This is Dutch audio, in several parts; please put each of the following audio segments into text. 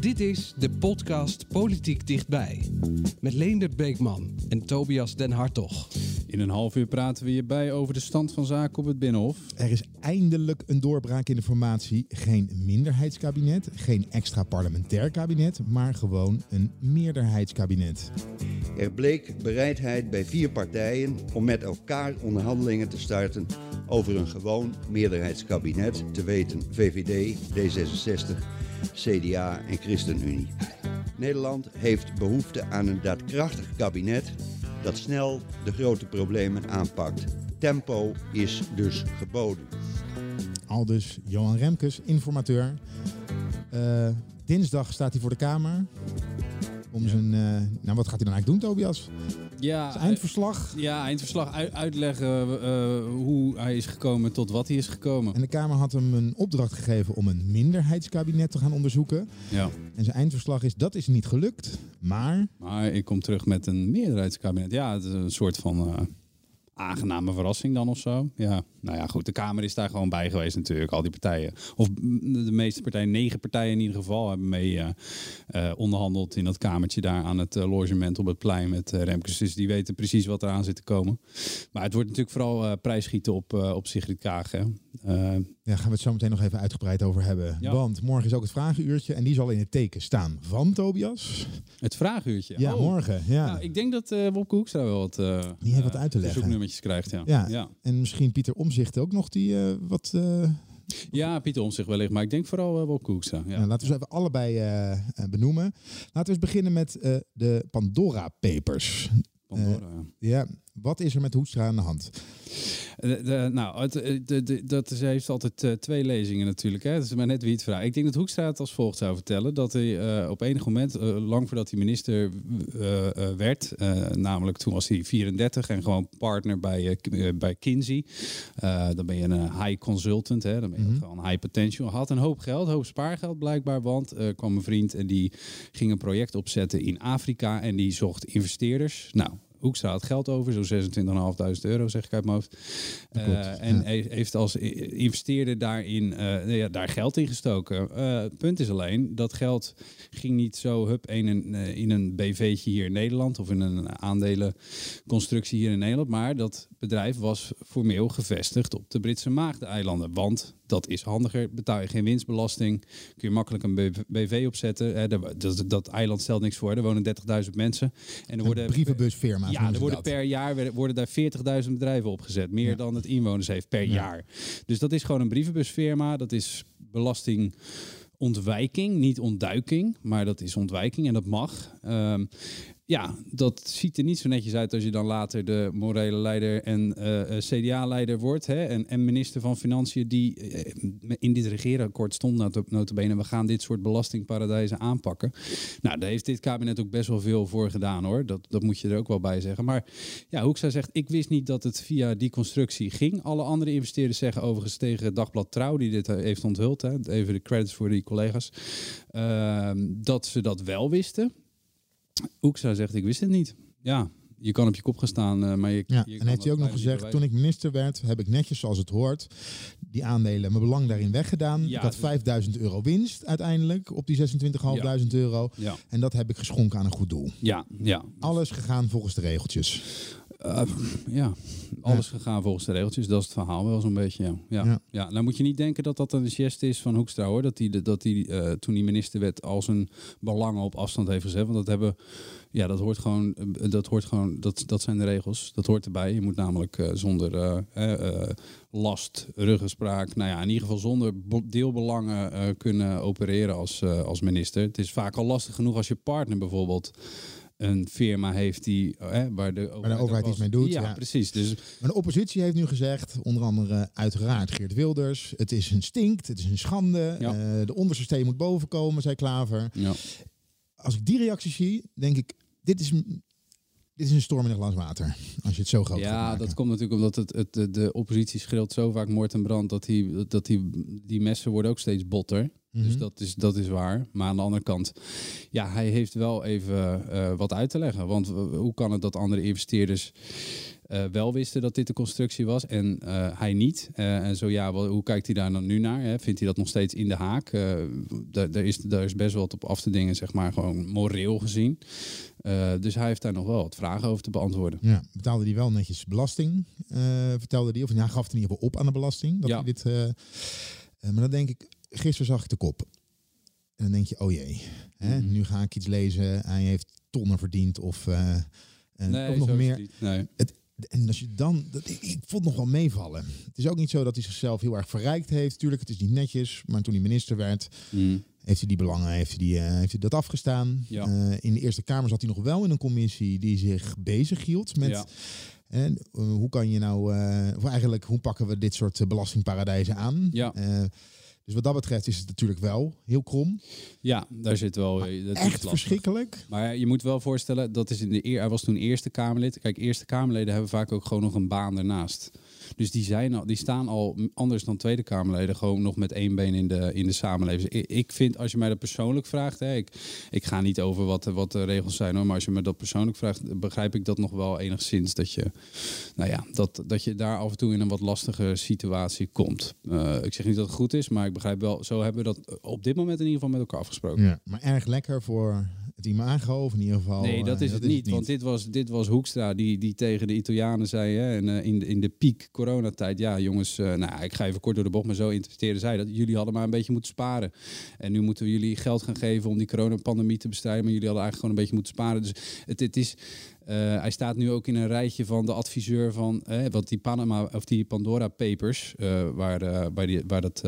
Dit is de podcast Politiek Dichtbij. Met Leendert Beekman en Tobias den Hartog. In een half uur praten we hierbij over de stand van zaken op het Binnenhof. Er is eindelijk een doorbraak in de formatie. Geen minderheidskabinet, geen extra parlementair kabinet, maar gewoon een meerderheidskabinet. Er bleek bereidheid bij 4 partijen om met elkaar onderhandelingen te starten over een gewoon meerderheidskabinet. Te weten VVD, D66, CDA en ChristenUnie. Nederland heeft behoefte aan een daadkrachtig kabinet dat snel de grote problemen aanpakt. Tempo is dus geboden. Aldus Johan Remkes, informateur. Dinsdag staat hij voor de Kamer. Wat gaat hij dan eigenlijk doen, Tobias? Ja, dus eindverslag. Uitleggen hoe hij is gekomen tot wat hij is gekomen. En de Kamer had hem een opdracht gegeven om een minderheidskabinet te gaan onderzoeken. Ja. En zijn eindverslag is, dat is niet gelukt, maar... Maar ik kom terug met een meerderheidskabinet. Ja, het is een soort van aangename verrassing dan of zo. Ja, nou ja, goed, de Kamer is daar gewoon bij geweest natuurlijk, al die partijen. Of de meeste partijen, 9 partijen in ieder geval, hebben mee onderhandeld in dat kamertje daar aan het logement op het plein met Remkes. Dus die weten precies wat eraan zit te komen. Maar het wordt natuurlijk vooral prijsschieten op Sigrid Kaag, hè. Daar gaan we het zo meteen nog even uitgebreid over hebben. Ja. Want morgen is ook het vragenuurtje en die zal in het teken staan van Tobias. Het vragenuurtje? Ja, morgen. Ja. Nou, ik denk dat Wopke Hoekstra wel wat zoeknummertjes krijgt. Ja. En misschien Pieter Omtzigt ook nog die wat... Ja, Pieter Omtzigt wellicht, maar ik denk vooral Wopke Hoekstra. Ja. Nou, laten we ze even allebei benoemen. Laten we eens beginnen met de Pandora Papers. Wat is er met Hoekstra aan de hand? Ze heeft altijd 2 lezingen natuurlijk. Hè? Dat is maar net wie het vraagt. Ik denk dat Hoekstra het als volgt zou vertellen. Dat hij op enig moment, lang voordat hij minister werd... namelijk toen was hij 34 en gewoon partner bij Kinsey. Dan ben je een high consultant. Hè? Dan ben je gewoon high potential. Had een hoop geld, een hoop spaargeld blijkbaar. Want kwam een vriend en die ging een project opzetten in Afrika. En die zocht investeerders. Nou... Hoekstra had geld over, zo'n €26.500, zeg ik uit mijn hoofd. Heeft als investeerder daarin daar geld in gestoken. Punt is alleen, dat geld ging niet zo in een BV'tje hier in Nederland... of in een aandelenconstructie hier in Nederland. Maar dat bedrijf was formeel gevestigd op de Britse Maagdeneilanden. Want dat is handiger, betaal je geen winstbelasting. Kun je makkelijk een BV opzetten. Dat eiland stelt niks voor, er wonen 30.000 mensen. En er worden brievenbusfirma's. Ja, er worden per jaar daar 40.000 bedrijven opgezet. Meer dan het inwoners heeft per jaar. Dus dat is gewoon een brievenbusfirma. Dat is belastingontwijking, niet ontduiking. Maar dat is ontwijking en dat mag. Dat ziet er niet zo netjes uit als je dan later de morele leider en CDA-leider wordt. Hè? En minister van Financiën die in dit regeerakkoord stond nota bene. We gaan dit soort belastingparadijzen aanpakken. Nou, daar heeft dit kabinet ook best wel veel voor gedaan hoor. Dat moet je er ook wel bij zeggen. Maar ja, Hoekstra zegt, ik wist niet dat het via die constructie ging. Alle andere investeerders zeggen overigens tegen Dagblad Trouw, die dit heeft onthuld. Hè? Even de credits voor die collega's. Dat ze dat wel wisten. Hoekstra zegt, ik wist het niet. Ja, je kan op je kop gaan staan. Maar en heeft hij ook nog gezegd, toen ik minister werd, heb ik netjes zoals het hoort, die aandelen, mijn belang daarin weggedaan. Ja, ik had €5.000 winst uiteindelijk op die €26.500. Ja. En dat heb ik geschonken aan een goed doel. Ja. Alles gegaan volgens de regeltjes. Gegaan volgens de regeltjes. Dat is het verhaal wel zo'n beetje. Ja. Nou moet je niet denken dat dat een geste is van Hoekstra hoor. Dat hij toen die minister werd al zijn belangen op afstand heeft gezet. Want dat zijn de regels. Dat hoort erbij. Je moet namelijk zonder last, ruggespraak, in ieder geval zonder deelbelangen kunnen opereren als minister. Het is vaak al lastig genoeg als je partner bijvoorbeeld een firma heeft die waar de overheid iets mee doet. Ja, precies. Dus... Maar de oppositie heeft nu gezegd, onder andere uiteraard Geert Wilders, het is een stinkt, het is een schande, de onderste steen moet bovenkomen, zei Klaver. Ja. Als ik die reactie zie, denk ik, dit is Dit is een storm in een glas water, als je het zo groot gaat maken. Ja, dat komt natuurlijk omdat de oppositie schreeuwt zo vaak moord en brand... dat die messen worden ook steeds botter. Mm-hmm. Dus dat is waar. Maar aan de andere kant, ja, hij heeft wel even wat uit te leggen. Want hoe kan het dat andere investeerders... wel wisten dat dit de constructie was en hij niet. En zo ja, hoe kijkt hij daar dan nu naar? Hè? Vindt hij dat nog steeds in de haak? Daar is best wel wat op af te dingen, zeg maar, gewoon moreel gezien. Dus hij heeft daar nog wel wat vragen over te beantwoorden. Ja, betaalde hij wel netjes belasting? Vertelde hij, of hij gaf het in ieder geval op aan de belasting. Dat hij dit, maar dan denk ik, gisteren zag ik de kop. En dan denk je, oh jee, hè? Mm-hmm. Nu ga ik iets lezen. Hij heeft tonnen verdiend of nog meer. Nee. En als je dan, ik vond nog wel meevallen. Het is ook niet zo dat hij zichzelf heel erg verrijkt heeft. Tuurlijk, het is niet netjes. Maar toen hij minister werd, heeft hij die belangen, heeft hij dat afgestaan. Ja. In de Eerste Kamer zat hij nog wel in een commissie die zich bezig hield met... Ja. Hoe kan je nou, of eigenlijk, hoe pakken we dit soort belastingparadijzen aan? Ja. Dus wat dat betreft is het natuurlijk wel heel krom. Ja, daar zit wel... Dat echt is verschrikkelijk. Maar je moet wel voorstellen, dat is hij was toen Eerste Kamerlid. Kijk, Eerste Kamerleden hebben vaak ook gewoon nog een baan ernaast. Dus die staan al anders dan Tweede Kamerleden gewoon nog met één been in de samenleving. Ik vind, als je mij dat persoonlijk vraagt, hè, ik ga niet over wat de regels zijn hoor, maar als je me dat persoonlijk vraagt, begrijp ik dat nog wel enigszins dat je, nou ja, dat je daar af en toe in een wat lastige situatie komt. Ik zeg niet dat het goed is, maar ik begrijp wel, zo hebben we dat op dit moment in ieder geval met elkaar afgesproken. Ja, maar erg lekker voor het imago, of in ieder geval. Nee, dat is het niet. Want dit was Hoekstra die tegen de Italianen zei, hè, en in de piek coronatijd, ja jongens, ik ga even kort door de bocht, maar zo interpreteerden zij dat. Jullie hadden maar een beetje moeten sparen. En nu moeten we jullie geld gaan geven om die coronapandemie te bestrijden, maar jullie hadden eigenlijk gewoon een beetje moeten sparen. Dus het is... hij staat nu ook in een rijtje van de adviseur van wat die Pandora Papers, waar dat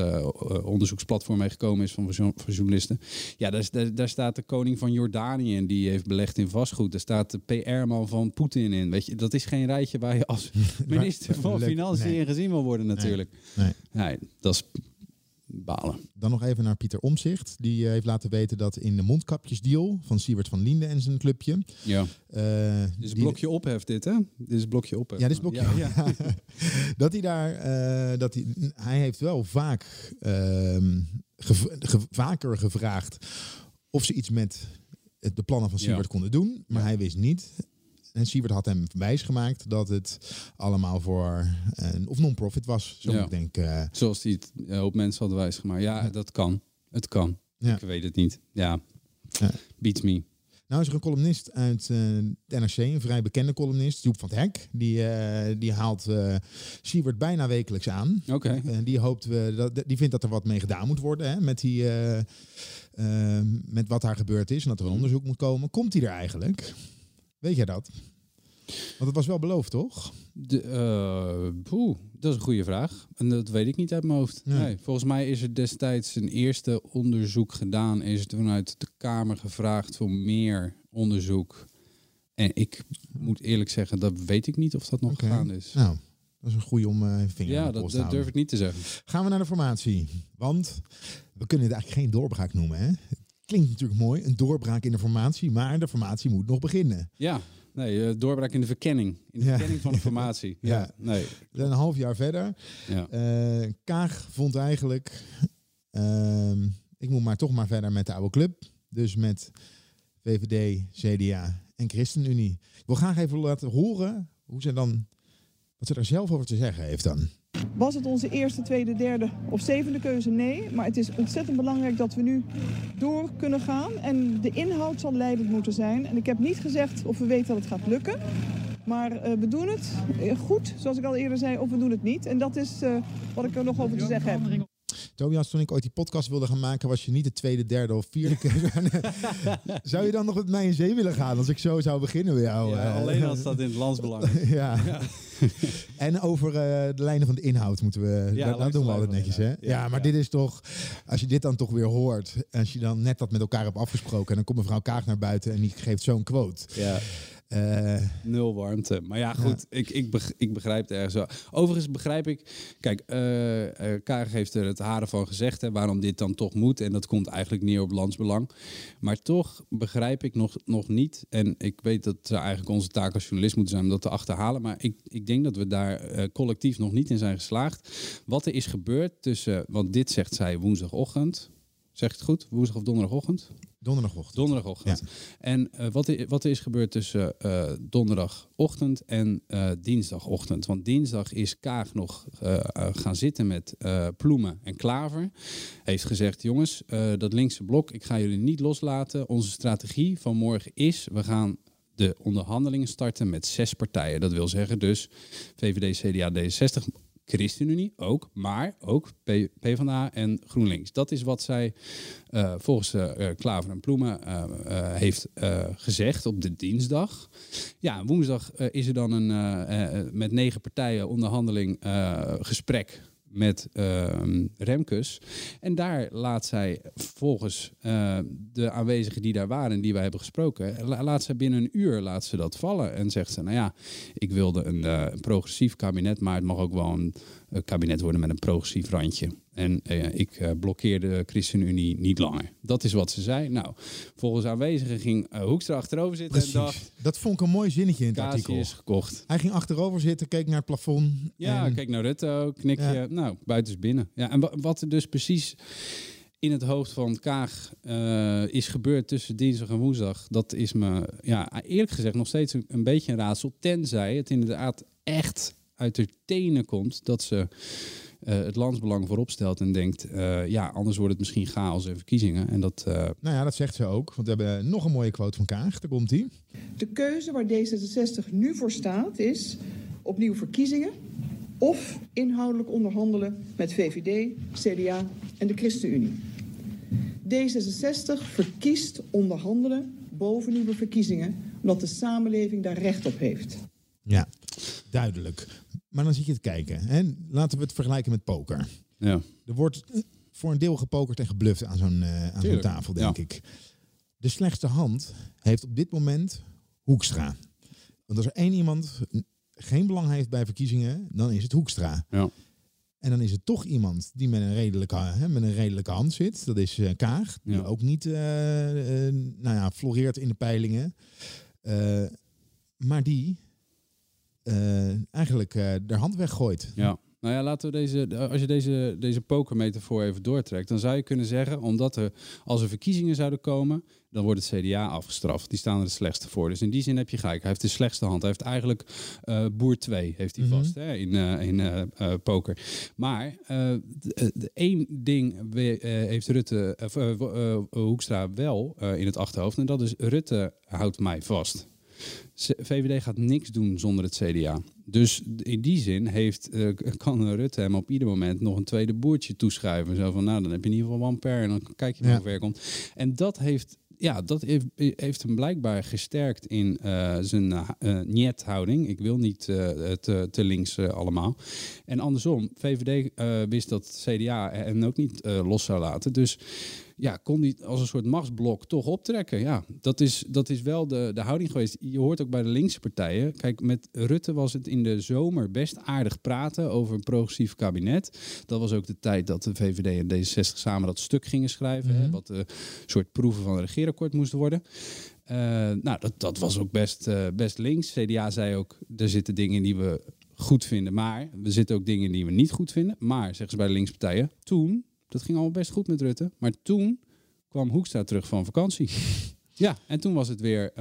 onderzoeksplatform mee gekomen is van journalisten. Ja, daar staat de koning van Jordanië in, die heeft belegd in vastgoed. Daar staat de PR-man van Poetin in. Weet je, dat is geen rijtje waar je als minister van Financiën in gezien wil worden natuurlijk. Nee, dat is balen. Dan nog even naar Pieter Omtzigt. Die heeft laten weten dat in de mondkapjesdeal van Siebert van Lienden en zijn clubje... Ja. Dit is blokje ophef dit, hè? Dit is blokje ophef. Ja, dit is blokje ja. Dat hij daar... hij heeft wel vaak vaker gevraagd of ze iets met de plannen van Siebert konden doen. Maar hij wist niet... En Sywert had hem wijsgemaakt dat het allemaal voor een of non-profit was. Zo ik denk, zoals hij het op mensen had wijsgemaakt. Ja, dat kan. Het kan. Ja. Ik weet het niet. Ja, beats me. Nou is er een columnist uit de NRC, een vrij bekende columnist, Youp van 't Hek. Die haalt Sywert bijna wekelijks aan. Okay. Die vindt dat er wat mee gedaan moet worden, hè, met die... met wat daar gebeurd is en dat er een onderzoek moet komen. Komt hij er eigenlijk? Weet jij dat? Want het was wel beloofd, toch? Dat is een goede vraag. En dat weet ik niet uit mijn hoofd. Nee. Nee, volgens mij is er destijds een eerste onderzoek gedaan. Is er toen uit de Kamer gevraagd voor meer onderzoek. En ik moet eerlijk zeggen, dat weet ik niet of dat nog gedaan is. Nou, dat is een goede om vinger aan de pols te houden. Dat durf ik niet te zeggen. Gaan we naar de formatie. Want we kunnen het eigenlijk geen doorbraak noemen, hè? Klinkt natuurlijk mooi, een doorbraak in de formatie, maar de formatie moet nog beginnen. Ja, nee, doorbraak in de verkenning. In de verkenning van de formatie. Ja. Nee. Een half jaar verder. Ja. Kaag vond eigenlijk, ik moet maar toch maar verder met de oude club. Dus met VVD, CDA en ChristenUnie. Ik wil graag even laten horen wat ze daar zelf over te zeggen heeft dan. Was het onze eerste, tweede, derde of zevende keuze? Nee. Maar het is ontzettend belangrijk dat we nu door kunnen gaan. En de inhoud zal leidend moeten zijn. En ik heb niet gezegd of we weten dat het gaat lukken. Maar we doen het goed, zoals ik al eerder zei, of we doen het niet. En dat is wat ik er nog over te zeggen heb. Tobias, toen ik ooit die podcast wilde gaan maken, was je niet de tweede, derde of vierde keer. Zou je dan nog met mij in zee willen gaan als ik zo zou beginnen bij jou? Ja, alleen als dat in het landsbelang is. Ja. En over de lijnen van de inhoud moeten we... Ja, dat doen we altijd netjes, hè? Ja, maar dit is toch... Als je dit dan toch weer hoort... Als je dan net dat met elkaar hebt afgesproken... En dan komt mevrouw Kaag naar buiten en die geeft zo'n quote. Ja. Nul warmte. Maar ja, goed, ja. Ik begrijp het ergens wel. Overigens begrijp ik... Kijk, Kaag heeft er het haren van gezegd... Hè, waarom dit dan toch moet. En dat komt eigenlijk neer op landsbelang. Maar toch begrijp ik nog niet... En ik weet dat eigenlijk onze taak als journalist moet zijn... om dat te achterhalen. Maar ik denk dat we daar collectief nog niet in zijn geslaagd. Wat er is gebeurd tussen... Want dit zegt zij woensdagochtend... Zeg ik het goed? Woensdag of donderdagochtend? Donderdagochtend. Ja. En wat er is gebeurd tussen donderdagochtend en dinsdagochtend. Want dinsdag is Kaag nog gaan zitten met Ploumen en Klaver. Heeft gezegd, jongens, dat linkse blok, ik ga jullie niet loslaten. Onze strategie van morgen is, we gaan de onderhandelingen starten met 6 partijen. Dat wil zeggen dus VVD, CDA, D66... ChristenUnie ook, maar ook PvdA en GroenLinks. Dat is wat zij volgens Klaver en Ploumen heeft gezegd op de dinsdag. Ja, woensdag is er dan een met 9 partijen onderhandeling gesprek met Remkes. En daar laat zij volgens de aanwezigen die daar waren... en die wij hebben gesproken, laat zij binnen een uur laat ze dat vallen. En zegt ze, nou ja, ik wilde een progressief kabinet... maar het mag ook wel een kabinet worden met een progressief randje. En ik blokkeerde de ChristenUnie niet langer. Dat is wat ze zei. Nou, volgens aanwezigen ging Hoekstra achterover zitten. Precies. En dacht... Dat vond ik een mooi zinnetje in het artikel. Kassie is gekocht. Hij ging achterover zitten, keek naar het plafond. Ja, en... keek naar Rutte, knikje. Ja. Nou, buitens binnen. Ja, en wat er dus precies... in het hoofd van Kaag is gebeurd tussen dinsdag en woensdag... dat is me, ja, eerlijk gezegd nog steeds een beetje een raadsel... tenzij het inderdaad echt uit haar tenen komt... dat ze het landsbelang voorop stelt en denkt... ja, anders wordt het misschien chaos en verkiezingen. En dat, Nou ja, dat zegt ze ook. Want we hebben nog een mooie quote van Kaag. Daar komt die. De keuze waar D66 nu voor staat is... opnieuw verkiezingen... of inhoudelijk onderhandelen met VVD, CDA en de ChristenUnie. D66 verkiest onderhandelen boven nieuwe verkiezingen... omdat de samenleving daar recht op heeft. Ja, duidelijk. Maar dan zit je te kijken. En laten we het vergelijken met poker. Ja. Er wordt voor een deel gepokerd en gebluft aan zo'n tafel, denk ik. De slechtste hand heeft op dit moment Hoekstra. Want als er één iemand... geen belang heeft bij verkiezingen, dan is het Hoekstra. Ja. En dan is het toch iemand die met een redelijke hand zit. Dat is Kaag, die ook niet floreert in de peilingen. Maar die eigenlijk de hand weggooit. Ja. Nou ja, laten we als je deze pokermetafoor even doortrekt... dan zou je kunnen zeggen, omdat als er verkiezingen zouden komen... dan wordt het CDA afgestraft. Die staan er het slechtste voor. Dus in die zin heb je gelijk. Hij heeft de slechtste hand. Hij heeft eigenlijk boer 2 heeft hij vast hè, in poker. Maar één ding heeft Rutte Hoekstra wel in het achterhoofd... en dat is Rutte houdt mij vast... VVD gaat niks doen zonder het CDA. Dus in die zin kan Rutte hem op ieder moment nog een tweede boertje toeschuiven. Zo van, nou, dan heb je in ieder geval 1 pair en dan kijk je hoe ver komt. En dat heeft hem blijkbaar gesterkt in zijn niet-houding. Ik wil niet te links allemaal. En andersom, VVD wist dat CDA hem ook niet los zou laten. Dus... ja, kon die als een soort machtsblok toch optrekken. Ja, dat is wel de houding geweest. Je hoort ook bij de linkse partijen. Kijk, met Rutte was het in de zomer best aardig praten over een progressief kabinet. Dat was ook de tijd dat de VVD en D66 samen dat stuk gingen schrijven. Mm-hmm. Hè, wat een soort proeven van een regeerakkoord moest worden. Nou, dat was ook best links. CDA zei ook, er zitten dingen die we goed vinden. Maar er zitten ook dingen die we niet goed vinden. Maar, zeggen ze bij de linkspartijen, toen... dat ging allemaal best goed met Rutte. Maar toen kwam Hoekstra terug van vakantie. Ja, en toen was het weer,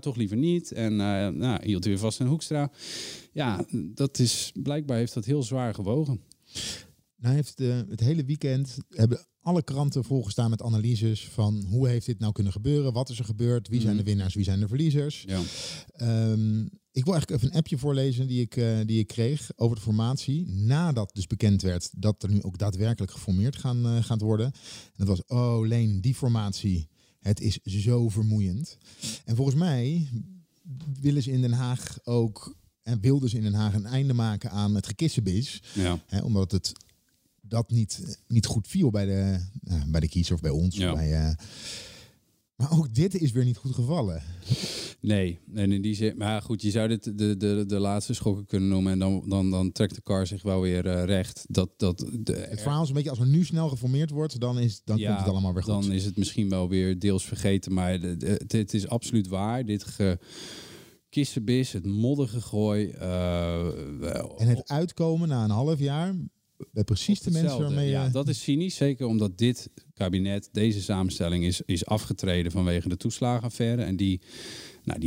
toch liever niet. En hield weer vast aan Hoekstra. Ja, dat is, blijkbaar heeft dat heel zwaar gewogen. Nou heeft het hele weekend hebben alle kranten volgestaan met analyses van hoe heeft dit nou kunnen gebeuren? Wat is er gebeurd? Wie zijn de winnaars? Wie zijn de verliezers? Ja. Ik wil eigenlijk even een appje voorlezen die ik kreeg over de formatie. Nadat dus bekend werd dat er nu ook daadwerkelijk geformeerd gaat worden. En dat was, oh Leen, die formatie. Het is zo vermoeiend. En volgens mij willen ze in Den Haag ook... en wilden ze in Den Haag een einde maken aan het gekissenbis. Ja. Hè, omdat het dat niet goed viel bij de kiezer of bij ons. Ja. Bij, Maar ook dit is weer niet goed gevallen. Nee, en in die zin, maar goed, je zou dit de laatste schokken kunnen noemen en dan trekt de kar zich wel weer recht. Het verhaal is een beetje, als er nu snel geformeerd wordt, dan komt het allemaal weer goed. Dan is het misschien wel weer deels vergeten, maar dit is absoluut waar. Dit kissenbis, het modderige gooi. En het uitkomen na een half jaar... Precies de mensen waarmee... Ja, dat is cynisch. Zeker omdat dit kabinet, deze samenstelling is afgetreden vanwege de toeslagenaffaire. En die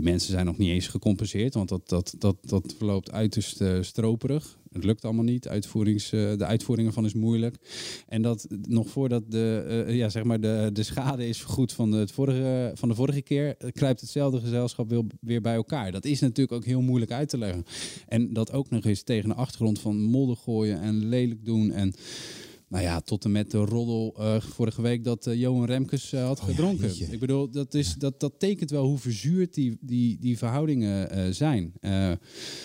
mensen zijn nog niet eens gecompenseerd. Want dat verloopt uiterst stroperig. Het lukt allemaal niet. De uitvoering ervan is moeilijk. En dat nog voordat de schade is vergoed van de vorige keer, kruipt hetzelfde gezelschap weer bij elkaar. Dat is natuurlijk ook heel moeilijk uit te leggen. En dat ook nog eens tegen de achtergrond van modder gooien en lelijk doen en... Nou ja, tot en met de roddel vorige week dat Johan Remkes had gedronken. Ja, ik bedoel, dat tekent wel hoe verzuurd die verhoudingen zijn.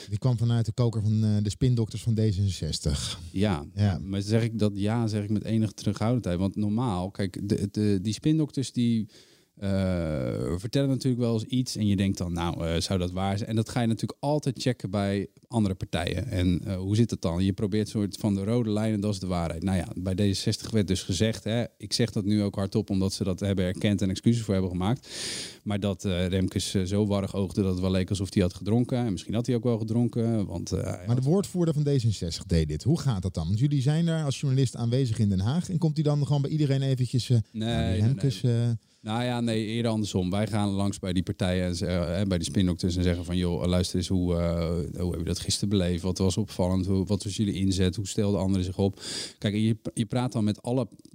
Die kwam vanuit de koker van de spindokters van D66. Ja, maar zeg ik met enige terughoudendheid. Want normaal, kijk, die spindokters die... vertellen natuurlijk wel eens iets en je denkt dan, zou dat waar zijn? En dat ga je natuurlijk altijd checken bij andere partijen. En hoe zit het dan? Je probeert een soort van de rode lijn en dat is de waarheid. Nou ja, bij D66 werd dus gezegd, hè, ik zeg dat nu ook hardop omdat ze dat hebben erkend en excuses voor hebben gemaakt. Maar dat Remkes zo warrig oogde dat het wel leek alsof hij had gedronken. En misschien had hij ook wel gedronken. Want, maar de woordvoerder van D66 deed dit. Hoe gaat dat dan? Want jullie zijn daar als journalist aanwezig in Den Haag. En komt hij dan gewoon bij iedereen eventjes... Remkes... Nee. Nou ja, nee, eerder andersom. Wij gaan langs bij die partijen en bij die spindokters en zeggen van... joh, luister eens, hoe heb je dat gisteren beleefd? Wat was opvallend? Wat was jullie inzet? Hoe stelden anderen zich op? Kijk, je praat dan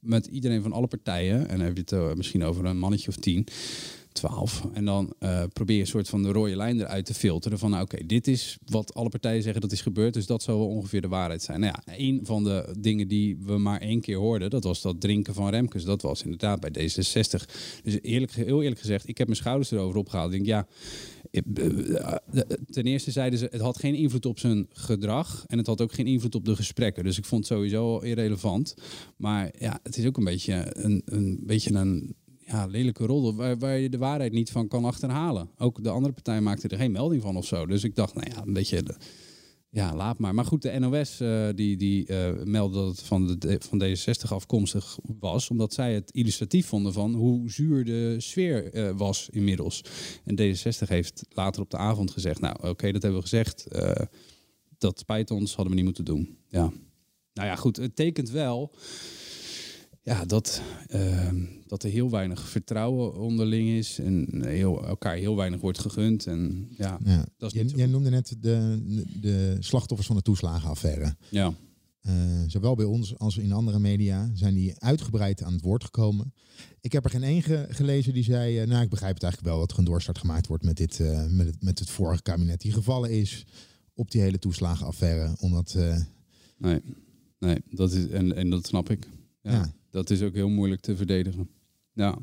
met iedereen van alle partijen... en dan heb je het misschien over een mannetje of 10, 12. En dan probeer je een soort van de rode lijn eruit te filteren... van oké, dit is wat alle partijen zeggen dat is gebeurd... dus dat zou wel ongeveer de waarheid zijn. Nou ja, een van de dingen die we maar 1 keer hoorden... dat was dat drinken van Remkes. Dat was inderdaad bij D66. Dus heel eerlijk gezegd, ik heb mijn schouders erover opgehaald. Ik denk, ten eerste zeiden ze... het had geen invloed op zijn gedrag... en het had ook geen invloed op de gesprekken. Dus ik vond het sowieso al irrelevant. Maar ja, het is ook een beetje een lelijke roddel waar je de waarheid niet van kan achterhalen. Ook de andere partij maakte er geen melding van of zo. Dus ik dacht, een beetje... Ja, laat maar. Maar goed, de NOS die meldde dat het van D66 afkomstig was... omdat zij het illustratief vonden van hoe zuur de sfeer was inmiddels. En D66 heeft later op de avond gezegd... oké, dat hebben we gezegd. Dat spijt ons, hadden we niet moeten doen. Ja. Nou ja, goed, het tekent wel... Ja, dat er heel weinig vertrouwen onderling is en elkaar heel weinig wordt gegund. En, ja. Dat is niet jij noemde net de slachtoffers van de toeslagenaffaire. Ja. Zowel bij ons als in andere media zijn die uitgebreid aan het woord gekomen. Ik heb er geen één gelezen die zei... ik begrijp het eigenlijk wel dat er een doorstart gemaakt wordt met dit met het vorige kabinet die gevallen is op die hele toeslagenaffaire. Omdat, nee, dat is, en dat snap ik. Ja. Dat is ook heel moeilijk te verdedigen. Ja.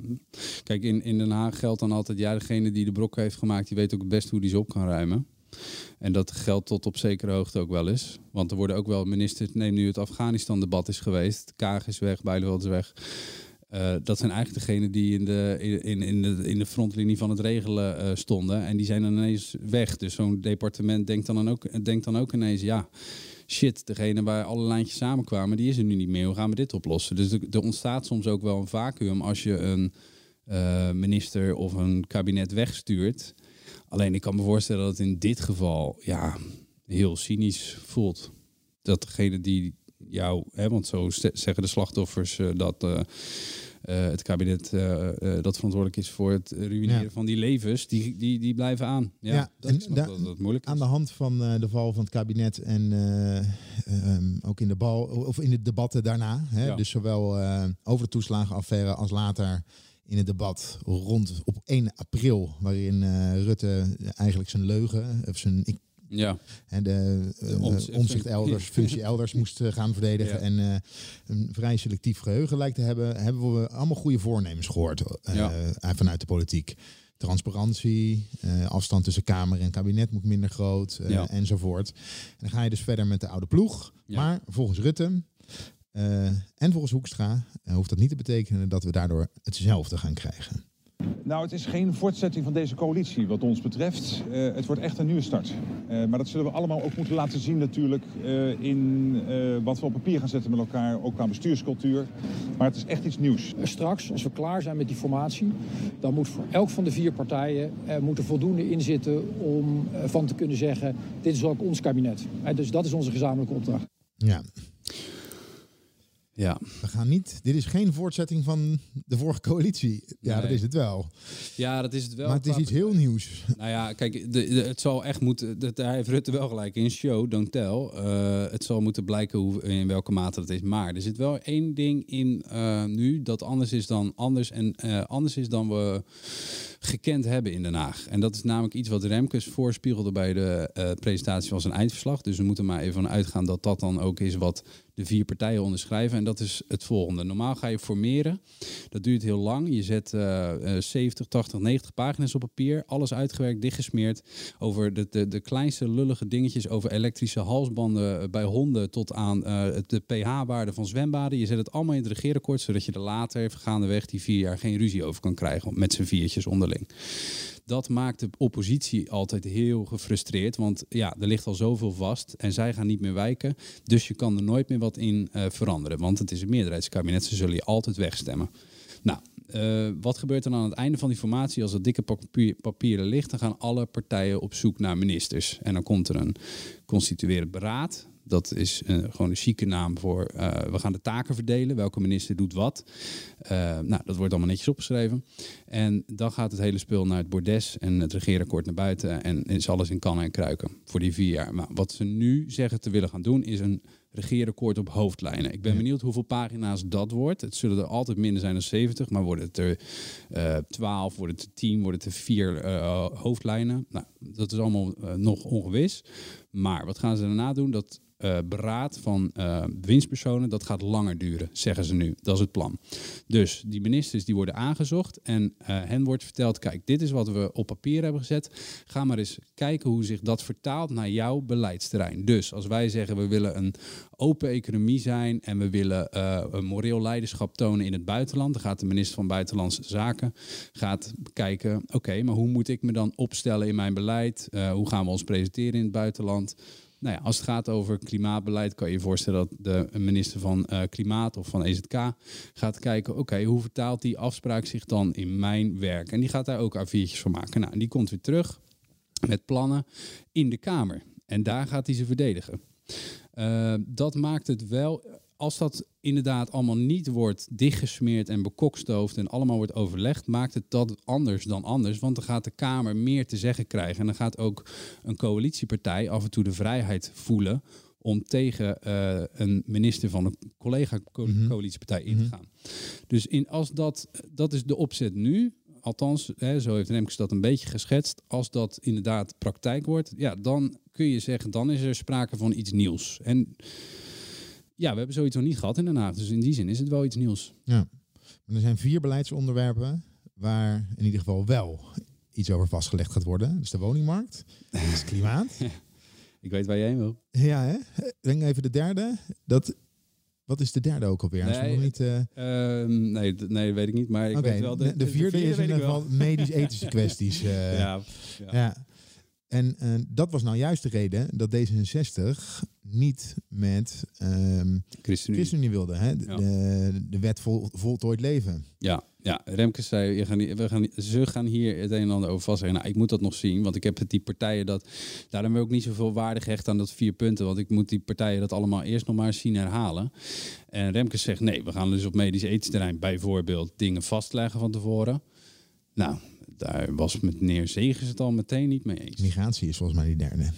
Kijk, in Den Haag geldt dan altijd... ja, degene die de brok heeft gemaakt... die weet ook het best hoe die ze op kan ruimen. En dat geldt tot op zekere hoogte ook wel eens. Want er worden ook wel ministers... neem nu het Afghanistan-debat is geweest. Kaag is weg, Bijleveld is weg... dat zijn eigenlijk degenen die in de frontlinie van het regelen stonden. En die zijn dan ineens weg. Dus zo'n departement denkt dan ook ineens... ja, shit, degene waar alle lijntjes samenkwamen... die is er nu niet meer. Hoe gaan we dit oplossen? Dus er ontstaat soms ook wel een vacuüm... als je een minister of een kabinet wegstuurt. Alleen ik kan me voorstellen dat het in dit geval... ja, heel cynisch voelt. Dat degene die... jou, hè, want zo zeggen de slachtoffers dat het kabinet dat verantwoordelijk is voor het ruïneren van die levens, die blijven aan. Ja, dat moeilijk is. Aan de hand van de val van het kabinet en ook in de in de debatten daarna, hè, dus zowel over de toeslagenaffaire als later in het debat rond op 1 april, waarin Rutte eigenlijk zijn leugen of zijn en de Omtzigt elders, functie elders moest gaan verdedigen. Ja. En een vrij selectief geheugen lijkt te hebben. Hebben we allemaal goede voornemens gehoord vanuit de politiek. Transparantie, afstand tussen Kamer en kabinet moet minder groot enzovoort. En dan ga je dus verder met de oude ploeg. Ja. Maar volgens Rutte en volgens Hoekstra hoeft dat niet te betekenen dat we daardoor hetzelfde gaan krijgen. Nou, het is geen voortzetting van deze coalitie wat ons betreft. Het wordt echt een nieuwe start. Maar dat zullen we allemaal ook moeten laten zien natuurlijk in wat we op papier gaan zetten met elkaar. Ook qua bestuurscultuur. Maar het is echt iets nieuws. Straks, als we klaar zijn met die formatie, dan moet voor elk van de vier partijen voldoende in zitten om van te kunnen zeggen, dit is ook ons kabinet. Dus dat is onze gezamenlijke opdracht. Ja. Ja. We gaan niet. Dit is geen voortzetting van de vorige coalitie. Ja, nee. Dat is het wel. Ja, dat is het wel. Maar het is iets heel nieuws. Nou ja, kijk, het zal echt moeten. Daar heeft Rutte wel gelijk in. Show, don't tell. Het zal moeten blijken in welke mate dat is. Maar er zit wel één ding in nu dat anders is dan we gekend hebben in Den Haag. En dat is namelijk iets wat Remkes voorspiegelde bij de presentatie van zijn eindverslag. Dus we moeten maar even vanuitgaan dat dat dan ook is wat de vier partijen onderschrijven. En dat is het volgende. Normaal ga je formeren. Dat duurt heel lang. Je zet 70, 80, 90 pagina's op papier. Alles uitgewerkt, dichtgesmeerd. Over de kleinste lullige dingetjes. Over elektrische halsbanden bij honden. Tot aan de pH-waarde van zwembaden. Je zet het allemaal in het regeerakkoord. Zodat je er later gaandeweg die 4 jaar geen ruzie over kan krijgen. Met z'n viertjes onderling. Dat maakt de oppositie altijd heel gefrustreerd. Want ja, er ligt al zoveel vast. En zij gaan niet meer wijken. Dus je kan er nooit meer wat in veranderen. Want het is een meerderheidskabinet. Ze zullen je altijd wegstemmen. Nou, wat gebeurt er dan aan het einde van die formatie? Als dat dikke papieren ligt, dan gaan alle partijen op zoek naar ministers. En dan komt er een constituerend beraad. Dat is gewoon een chique naam voor we gaan de taken verdelen. Welke minister doet wat. Nou, dat wordt allemaal netjes opgeschreven. En dan gaat het hele spul naar het bordes en het regeerakkoord naar buiten. En is alles in kannen en kruiken voor die 4 jaar. Maar wat ze nu zeggen te willen gaan doen is een regeerakkoord op hoofdlijnen. Ik ben benieuwd hoeveel pagina's dat wordt. Het zullen er altijd minder zijn dan 70, maar worden het er 12, worden het er 10, worden het er 4 hoofdlijnen. Nou, dat is allemaal nog ongewis. Maar wat gaan ze daarna doen? Dat beraad van winstpersonen, dat gaat langer duren, zeggen ze nu. Dat is het plan. Dus die ministers die worden aangezocht en hen wordt verteld, kijk, dit is wat we op papier hebben gezet. Ga maar eens kijken hoe zich dat vertaalt naar jouw beleidsterrein. Dus als wij zeggen, we willen een open economie zijn en we willen een moreel leiderschap tonen in het buitenland, dan gaat de minister van Buitenlandse Zaken kijken, oké, maar hoe moet ik me dan opstellen in mijn beleid? Hoe gaan we ons presenteren in het buitenland? Nou ja, als het gaat over klimaatbeleid kan je je voorstellen dat de minister van Klimaat of van EZK gaat kijken, oké, hoe vertaalt die afspraak zich dan in mijn werk? En die gaat daar ook A4'tjes van maken. Nou, en die komt weer terug met plannen in de Kamer. En daar gaat hij ze verdedigen. Dat maakt het wel, als dat inderdaad allemaal niet wordt dichtgesmeerd en bekokstoofd en allemaal wordt overlegd, maakt het dat anders dan anders. Want dan gaat de Kamer meer te zeggen krijgen. En dan gaat ook een coalitiepartij af en toe de vrijheid voelen om tegen een minister van een collega-coalitiepartij in te gaan. Dus dat is de opzet nu. Althans, zo heeft Remkes dat een beetje geschetst. Als dat inderdaad praktijk wordt, ja, dan kun je zeggen, dan is er sprake van iets nieuws. En ja, we hebben zoiets nog niet gehad in Den Haag. Dus in die zin is het wel iets nieuws. Ja. Maar er zijn 4 beleidsonderwerpen waar in ieder geval wel iets over vastgelegd gaat worden. Dus de woningmarkt, het klimaat. Ik weet waar jij heen wil. Ja, hè? Denk even de derde. Wat is de derde ook alweer? Nee, weet ik niet. Maar ik weet wel de vierde is in ieder geval medisch-ethische kwesties. Ja. En dat was nou juist de reden dat D66 niet met ChristenUnie wilde. Hè? De wet voltooid leven. Ja, Remkes zei, ze gaan hier het een en ander over vastleggen. Nou, ik moet dat nog zien, want ik heb het die partijen dat. Daarom ben ik ook niet zoveel waarde gehecht aan dat 4 punten. Want ik moet die partijen dat allemaal eerst nog maar eens zien herhalen. En Remkes zegt, nee, we gaan dus op medisch-ethisch terrein bijvoorbeeld dingen vastleggen van tevoren. Nou, daar was meneer Zegers het al meteen niet mee eens. Migratie is volgens mij die derde.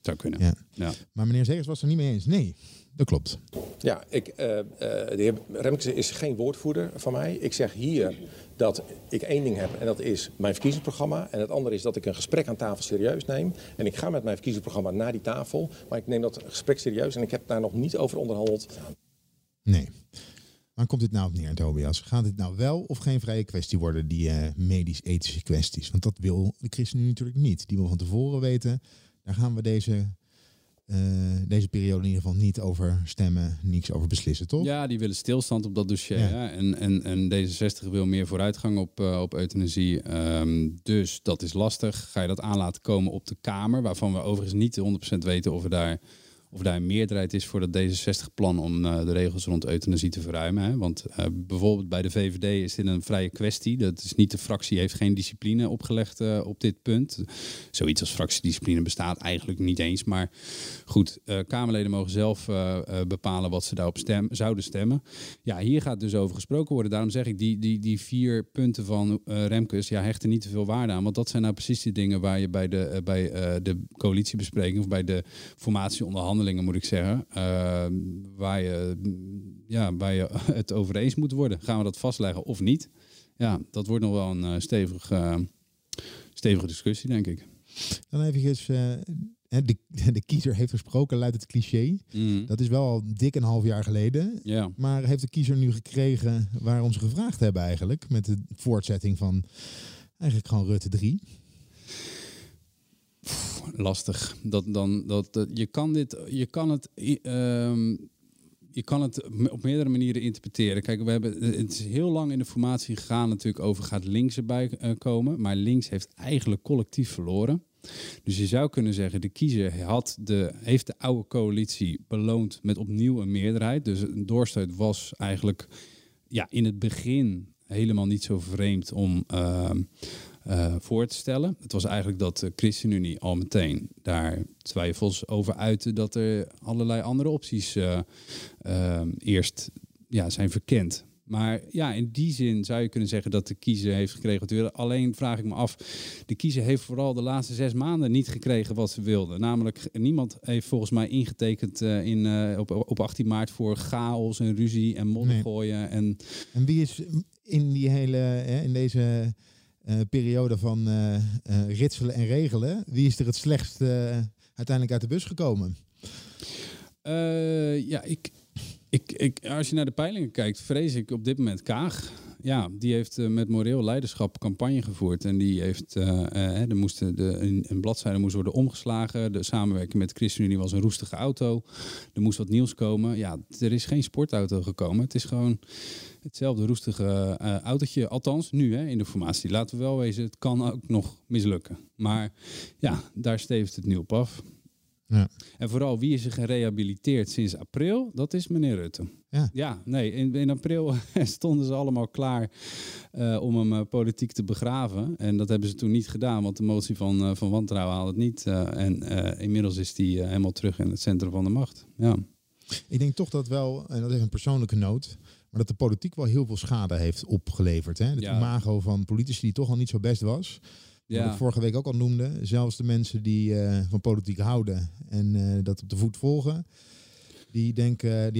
Zou kunnen. Ja. Maar meneer Zegers was er niet mee eens. Nee, dat klopt. Ja, de heer Remkes is geen woordvoerder van mij. Ik zeg hier dat ik 1 ding heb en dat is mijn verkiezingsprogramma. En het andere is dat ik een gesprek aan tafel serieus neem. En ik ga met mijn verkiezingsprogramma naar die tafel. Maar ik neem dat gesprek serieus en ik heb daar nog niet over onderhandeld. Nee. Waar komt dit nou op neer, Tobias? Gaat dit nou wel of geen vrije kwestie worden, die medisch-ethische kwesties? Want dat wil de ChristenUnie natuurlijk niet. Die wil van tevoren weten, daar gaan we deze deze periode in ieder geval niet over stemmen, niks over beslissen, toch? Ja, die willen stilstand op dat dossier. Ja. Ja. En D66 wil meer vooruitgang op euthanasie. Dus dat is lastig. Ga je dat aan laten komen op de Kamer, waarvan we overigens niet 100% weten of daar een meerderheid is voor dat D66-plan om de regels rond euthanasie te verruimen. Hè? Want bijvoorbeeld bij de VVD is dit een vrije kwestie. Dat is niet, de fractie heeft geen discipline opgelegd op dit punt. Zoiets als fractiediscipline bestaat eigenlijk niet eens. Maar goed, Kamerleden mogen zelf bepalen wat ze daarop zouden stemmen. Ja, hier gaat dus over gesproken worden. Daarom zeg ik, die vier punten van Remkes, ja, hechten niet te veel waarde aan. Want dat zijn nou precies die dingen waar je bij de coalitiebespreking of bij de formatieonderhandeling, moet ik zeggen, waar je het over eens moet worden. Gaan we dat vastleggen of niet? Ja, dat wordt nog wel een stevige discussie, denk ik. Dan eventjes, de kiezer heeft gesproken, luidt het cliché. Mm. Dat is wel al dik een half jaar geleden. Yeah. Maar heeft de kiezer nu gekregen waarom ze gevraagd hebben eigenlijk? Met de voortzetting van eigenlijk gewoon Rutte 3. Lastig. Je kan het op meerdere manieren interpreteren. Kijk, het is heel lang in de formatie gegaan natuurlijk over, gaat links erbij komen. Maar links heeft eigenlijk collectief verloren. Dus je zou kunnen zeggen, de kiezer heeft de oude coalitie beloond met opnieuw een meerderheid. Dus een doorstuit was eigenlijk, ja, in het begin helemaal niet zo vreemd om voor te stellen. Het was eigenlijk dat de ChristenUnie al meteen daar twijfels over uitte, dat er allerlei andere opties eerst zijn verkend. Maar ja, in die zin zou je kunnen zeggen dat de kiezer heeft gekregen wat hij wilde. Alleen vraag ik me af, de kiezer heeft vooral de laatste 6 maanden niet gekregen wat ze wilden. Namelijk, niemand heeft volgens mij ingetekend op 18 maart voor chaos en ruzie en modder gooien. Nee. En wie is in deze periode van ritselen en regelen, wie is er het slechtst uiteindelijk uit de bus gekomen? Als je naar de peilingen kijkt, vrees ik op dit moment Kaag. Ja, die heeft met moreel leiderschap campagne gevoerd. En die heeft, een bladzijde moest worden omgeslagen. De samenwerking met de ChristenUnie was een roestige auto. Er moest wat nieuws komen. Ja, er is geen sportauto gekomen. Het is gewoon hetzelfde roestige autootje. Althans, nu in de formatie. Laten we wel wezen, het kan ook nog mislukken. Maar ja, daar steeft het nu op af. Ja. En vooral, wie is er gerehabiliteerd sinds april? Dat is meneer Rutte. Ja, in april stonden ze allemaal klaar om hem politiek te begraven. En dat hebben ze toen niet gedaan, want de motie van wantrouwen haalde het niet. En inmiddels is die helemaal terug in het centrum van de macht. Ja. Ik denk toch dat wel, en dat is een persoonlijke noot, maar dat de politiek wel heel veel schade heeft opgeleverd. Hè? Het imago van politici die toch al niet zo best was. Ja. Wat ik vorige week ook al noemde. Zelfs de mensen die van politiek houden en dat op de voet volgen. Die denken,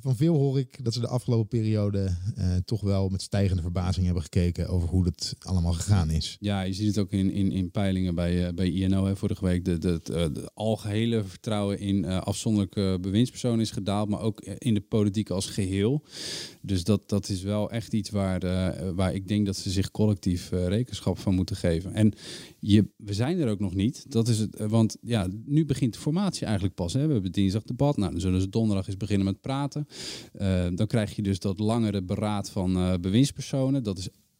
van veel hoor ik dat ze de afgelopen periode toch wel met stijgende verbazing hebben gekeken over hoe dat allemaal gegaan is. Ja, je ziet het ook in peilingen bij INO. Hè, vorige week de algehele vertrouwen in afzonderlijke bewindspersonen is gedaald, maar ook in de politiek als geheel. Dus dat is wel echt iets waar ik denk dat ze zich collectief rekenschap van moeten geven. En we zijn er ook nog niet. Dat is het, want ja, nu begint de formatie eigenlijk pas. Hè. We hebben dinsdag debat. Nou, dan zullen ze donderdag eens beginnen met praten. Dan krijg je dus dat langere beraad van bewindspersonen. Dat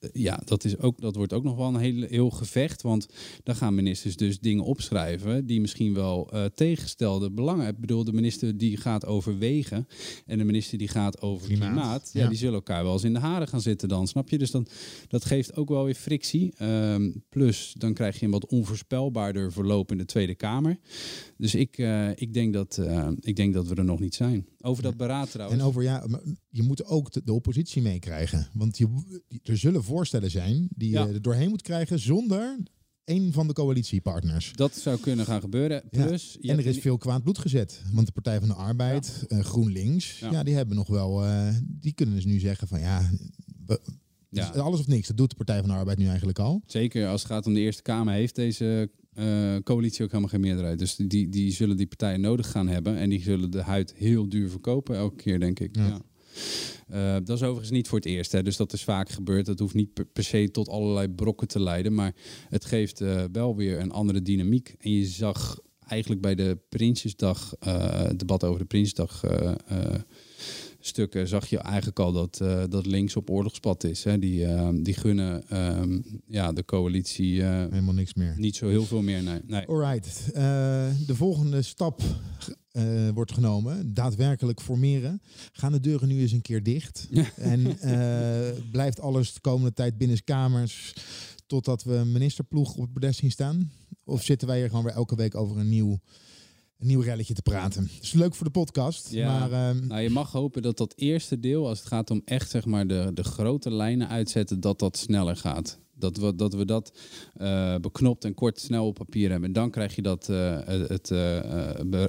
wordt ook nog wel een heel gevecht. Want dan gaan ministers dus dingen opschrijven die misschien wel tegengestelde belangen hebben. Ik bedoel, de minister die gaat over wegen en de minister die gaat over klimaat. Ja, die zullen elkaar wel eens in de haren gaan zitten dan, snap je? Dus dat geeft ook wel weer frictie. Plus, dan krijg je een wat onvoorspelbaarder verloop in de Tweede Kamer. Dus ik denk dat we er nog niet zijn. Over dat beraad trouwens. En over, maar je moet ook de oppositie meekrijgen. Want er zullen voorstellen zijn die je er doorheen moet krijgen zonder een van de coalitiepartners. Dat zou kunnen gaan gebeuren. Plus, ja. En er is veel kwaad bloed gezet. Want de Partij van de Arbeid, GroenLinks, die hebben nog wel. Die kunnen dus nu zeggen van dus alles of niks. Dat doet de Partij van de Arbeid nu eigenlijk al. Zeker als het gaat om de Eerste Kamer, heeft deze coalitie ook helemaal geen meerderheid. Dus die zullen die partijen nodig gaan hebben. En die zullen de huid heel duur verkopen elke keer, denk ik. Ja. Ja. Dat is overigens niet voor het eerst. Hè. Dus dat is vaak gebeurd. Dat hoeft niet per se tot allerlei brokken te leiden. Maar het geeft wel weer een andere dynamiek. En je zag eigenlijk bij de Prinsjesdag, debat over de Prinsjesdag stukken, zag je eigenlijk al dat links op oorlogspad is. Hè? Die gunnen de coalitie helemaal niks meer. Niet zo heel veel meer, nee. Alright. De volgende stap wordt genomen. Daadwerkelijk formeren. Gaan de deuren nu eens een keer dicht? En blijft alles de komende tijd binnen kamers totdat we een ministerploeg op het bordes zien staan? Of zitten wij hier gewoon weer elke week over een nieuw relletje te praten? Dat is leuk voor de podcast. Ja. Maar, je mag hopen dat dat eerste deel, als het gaat om echt zeg maar de grote lijnen uitzetten, dat sneller gaat. Dat we dat beknopt en kort snel op papier hebben. En dan krijg je dat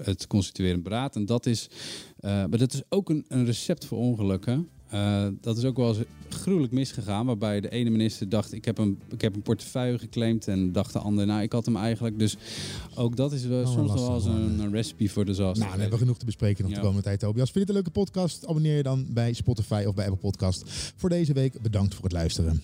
het constituerend beraad. En dat is, maar dat is ook een recept voor ongelukken. Dat is ook wel eens gruwelijk misgegaan, waarbij de ene minister dacht, ik heb een portefeuille geclaimd, en dacht de ander, ik had hem eigenlijk. Dus ook dat is soms wel als een recipe voor disaster. Nou, dan hebben we genoeg te bespreken nog de komende tijd, Tobias. Vind je het een leuke podcast? Abonneer je dan bij Spotify of bij Apple Podcast. Voor deze week bedankt voor het luisteren.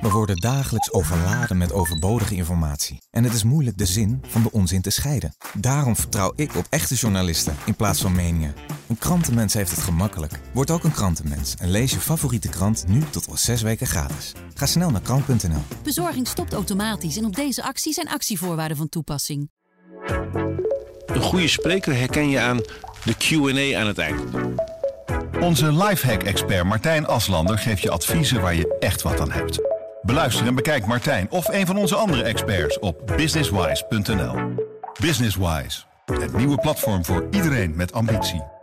We worden dagelijks overladen met overbodige informatie. En het is moeilijk de zin van de onzin te scheiden. Daarom vertrouw ik op echte journalisten in plaats van meningen. Een krantenmens heeft het gemakkelijk. Word ook een krantenmens en lees je favoriete krant nu tot al 6 weken gratis. Ga snel naar krant.nl. Bezorging stopt automatisch en op deze actie zijn actievoorwaarden van toepassing. Een goede spreker herken je aan de Q&A aan het eind. Onze lifehack-expert Martijn Aslander geeft je adviezen waar je echt wat aan hebt. Beluister en bekijk Martijn of een van onze andere experts op businesswise.nl. Businesswise, het nieuwe platform voor iedereen met ambitie.